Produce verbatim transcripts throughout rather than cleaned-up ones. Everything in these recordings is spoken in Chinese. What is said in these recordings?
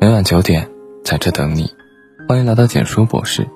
每晚九点在这等你。欢迎来到简书博士，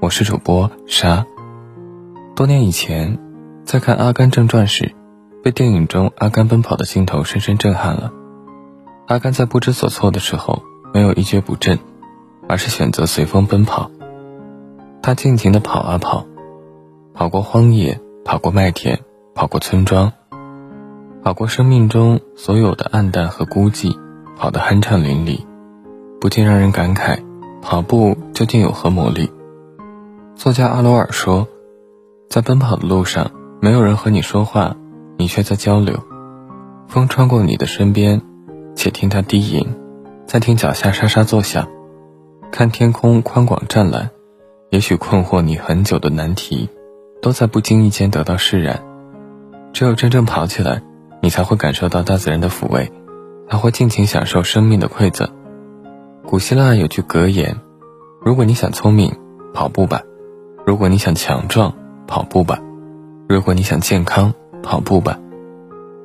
我是主播沙。多年以前，在看《阿甘正传》时，被电影中阿甘奔跑的镜头深深震撼了。阿甘在不知所措的时候，没有一蹶不振，而是选择随风奔跑。他尽情地跑啊跑，跑过荒野，跑过麦田，跑过村庄，跑过生命中所有的暗淡和孤寂，跑得酣畅淋漓，不禁让人感慨，跑步究竟有何魔力？作家阿罗尔说，在奔跑的路上，没有人和你说话，你却在交流。风穿过你的身边，且听它低吟，再听脚下沙沙作响，看天空宽广湛蓝，也许困惑你很久的难题，都在不经意间得到释然。只有真正跑起来，你才会感受到大自然的抚慰，才会尽情享受生命的馈赠。古希腊有句格言，如果你想聪明，跑步吧；如果你想强壮，跑步吧；如果你想健康，跑步吧。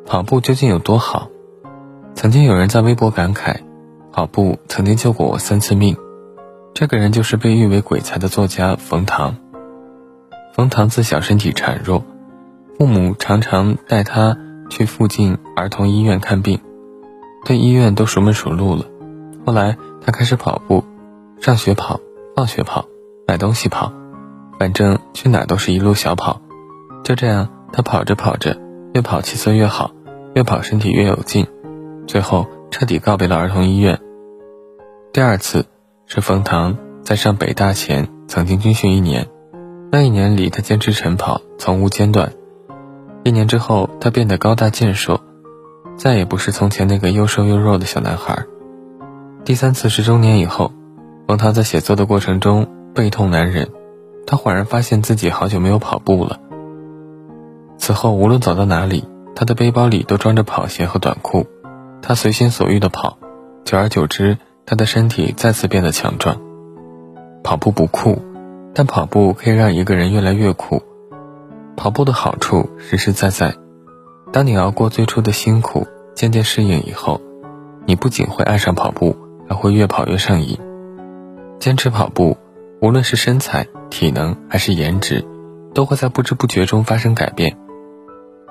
跑步究竟有多好？曾经有人在微博感慨，跑步曾经救过我三次命。这个人就是被誉为鬼才的作家冯唐。冯唐自小身体孱弱，父母常常带他去附近儿童医院看病，对医院都熟门熟路了。后来他开始跑步，上学跑，放学跑，买东西跑，反正去哪都是一路小跑。就这样，他跑着跑着，越跑气色越好，越跑身体越有劲，最后彻底告别了儿童医院。第二次是冯唐在上北大前曾经军训一年，那一年里他坚持晨跑，从无间断。一年之后，他变得高大健硕，再也不是从前那个又瘦又弱的小男孩。第三次是中年以后，冯唐在写作的过程中背痛难忍，他恍然发现自己好久没有跑步了。此后无论走到哪里，他的背包里都装着跑鞋和短裤，他随心所欲地跑，久而久之，他的身体再次变得强壮。跑步不酷，但跑步可以让一个人越来越酷。跑步的好处实实在在，当你熬过最初的辛苦，渐渐适应以后，你不仅会爱上跑步，还会越跑越上瘾。坚持跑步，无论是身材、体能还是颜值，都会在不知不觉中发生改变。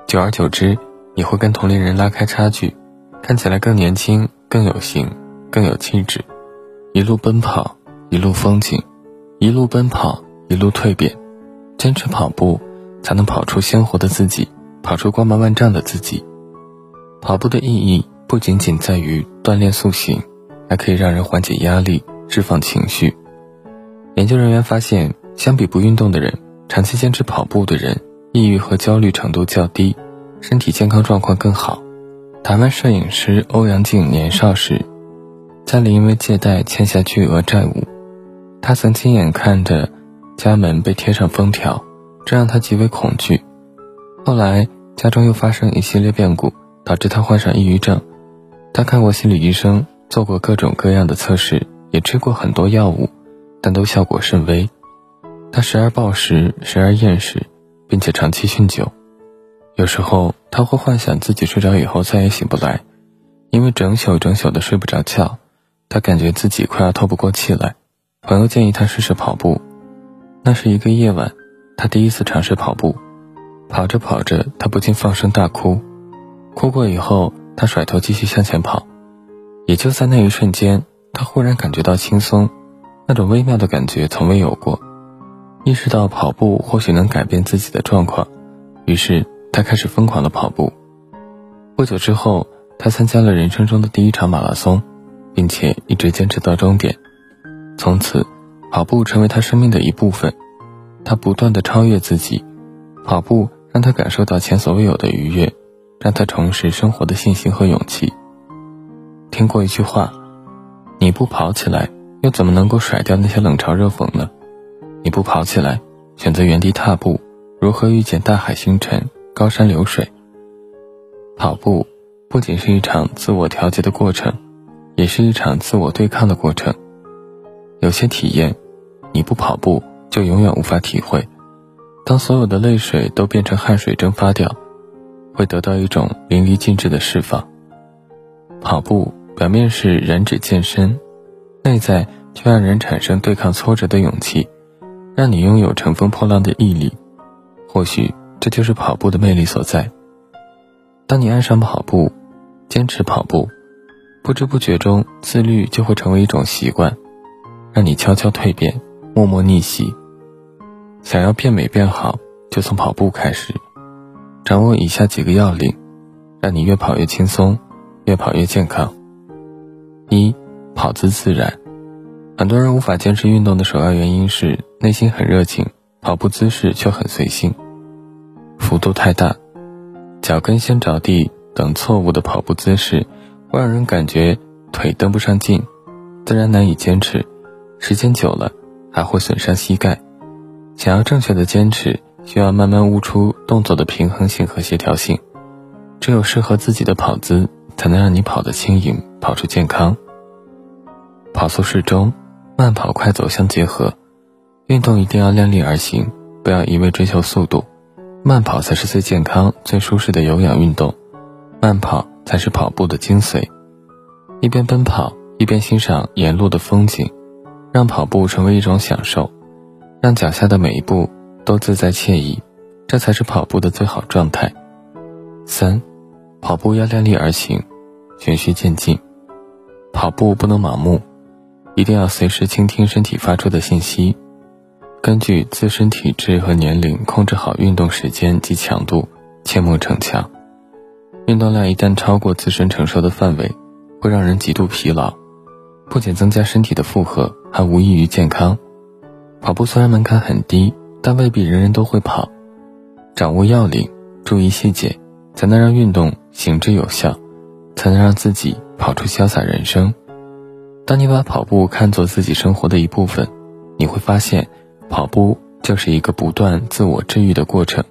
久而久之，你会跟同龄人拉开差距，看起来更年轻、更有型、更有气质。一路奔跑，一路风景；一路奔跑，一路蜕变。坚持跑步，才能跑出鲜活的自己，跑出光芒万丈的自己。跑步的意义不仅仅在于锻炼塑形，还可以让人缓解压力，释放情绪。研究人员发现，相比不运动的人，长期坚持跑步的人，抑郁和焦虑程度较低，身体健康状况更好。台湾摄影师欧阳靖年少时，家里因为借贷欠下巨额债务，他曾亲眼看着家门被贴上封条，这让他极为恐惧。后来家中又发生一系列变故，导致他患上抑郁症。他看过心理医生，做过各种各样的测试，也吃过很多药物，但都效果甚微。他时而暴食，时而厌食，并且长期酗酒。有时候他会幻想自己睡着以后再也醒不来，因为整宿整宿的睡不着觉，他感觉自己快要透不过气来。朋友建议他试试跑步。那是一个夜晚，他第一次尝试跑步，跑着跑着，他不禁放声大哭。哭过以后，他甩头继续向前跑。也就在那一瞬间，他忽然感觉到轻松，那种微妙的感觉从未有过。意识到跑步或许能改变自己的状况，于是他开始疯狂的跑步。不久之后，他参加了人生中的第一场马拉松，并且一直坚持到终点。从此，跑步成为他生命的一部分。他不断地超越自己，跑步让他感受到前所未有的愉悦，让他重拾生活的信心和勇气。听过一句话，你不跑起来，又怎么能够甩掉那些冷嘲热讽呢？你不跑起来，选择原地踏步，如何遇见大海星辰、高山流水？跑步不仅是一场自我调节的过程，也是一场自我对抗的过程。有些体验，你不跑步就永远无法体会。当所有的泪水都变成汗水蒸发掉，会得到一种淋漓尽致的释放。跑步表面是燃脂健身，内在却让人产生对抗挫折的勇气，让你拥有乘风破浪的毅力。或许这就是跑步的魅力所在。当你爱上跑步，坚持跑步，不知不觉中自律就会成为一种习惯，让你悄悄蜕变，默默逆袭。想要变美变好，就从跑步开始，掌握以下几个要领，让你越跑越轻松，越跑越健康。一、跑姿自然。很多人无法坚持运动的首要原因是内心很热情，跑步姿势却很随性，幅度太大，脚跟先着地等错误的跑步姿势会让人感觉腿蹬不上劲，自然难以坚持，时间久了还会损伤膝盖。想要正确的坚持，需要慢慢悟出动作的平衡性和协调性，只有适合自己的跑姿才能让你跑得轻盈，跑出健康。跑速适中，慢跑快走相结合，运动一定要量力而行，不要一味追求速度，慢跑才是最健康最舒适的有氧运动，慢跑才是跑步的精髓。一边奔跑一边欣赏沿路的风景，让跑步成为一种享受，让脚下的每一步都自在惬意，这才是跑步的最好状态。三、跑步要量力而行，循序渐进。跑步不能盲目，一定要随时倾听身体发出的信息，根据自身体质和年龄控制好运动时间及强度，切莫逞强。运动量一旦超过自身承受的范围，会让人极度疲劳，不仅增加身体的负荷，还无益于健康。跑步虽然门槛很低，但未必人人都会跑，掌握要领，注意细节，才能让运动行之有效，才能让自己跑出潇洒人生。当你把跑步看作自己生活的一部分，你会发现跑步就是一个不断自我治愈的过程，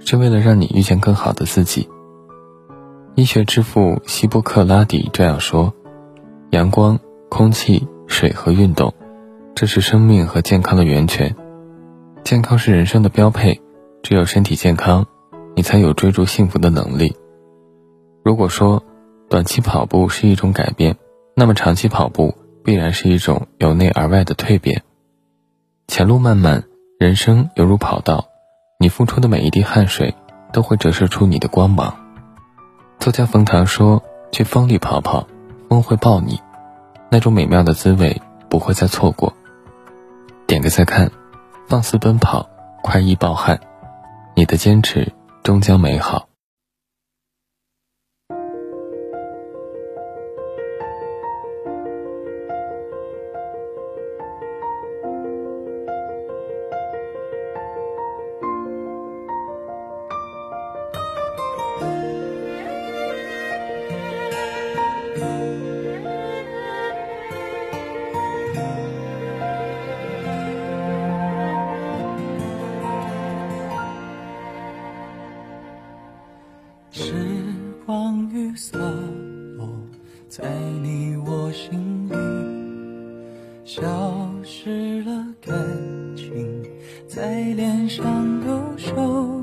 是为了让你遇见更好的自己。医学之父希波克拉底这样说，阳光、空气、水和运动，这是生命和健康的源泉。健康是人生的标配，只有身体健康，你才有追逐幸福的能力。如果说短期跑步是一种改变，那么长期跑步必然是一种由内而外的蜕变。前路漫漫，人生犹如跑道，你付出的每一滴汗水都会折射出你的光芒。作家冯唐说，去风里跑跑，风会抱你，那种美妙的滋味不会再错过。点个再看，放肆奔跑，快意暴汗，你的坚持终将美好。时光雨洒落在你我心里，消失了感情在脸上留守，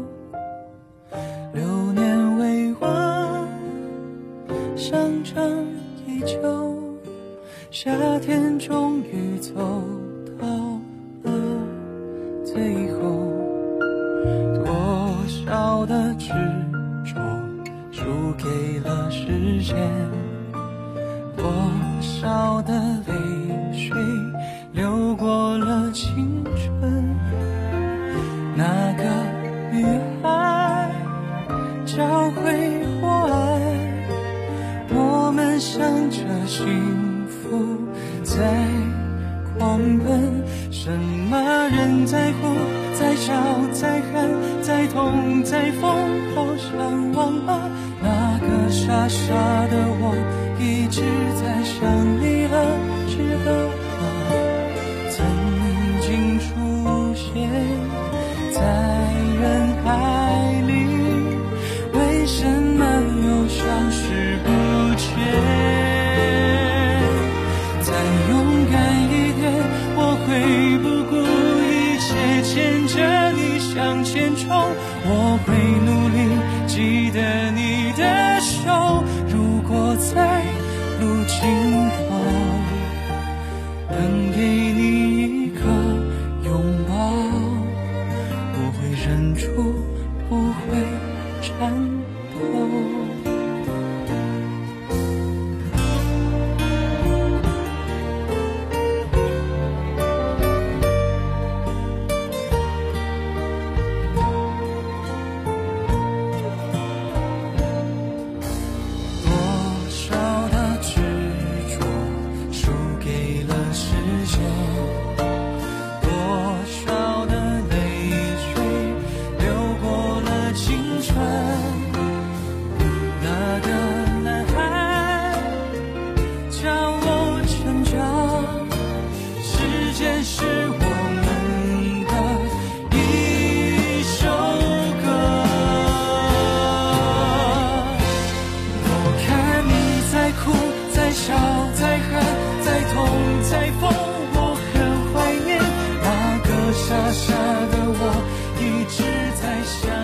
流年未完，相争依旧，夏天终于走到了最后，多少的执着输给了时间，多少的泪水流过了青春。那个女孩教会我爱，我们向着幸福在狂奔，什么人在乎，在笑，在喊，在痛，在疯狂，想忘吧。那个傻傻的我一直在想你何时和我曾经出现在人海里，为什么又消失不见？再勇敢一点，我会不顾一切牵着你向前冲，我会努力记得你的手，如果在路尽头能给你一个拥抱，我会忍住，不会颤抖。傻傻的我一直在想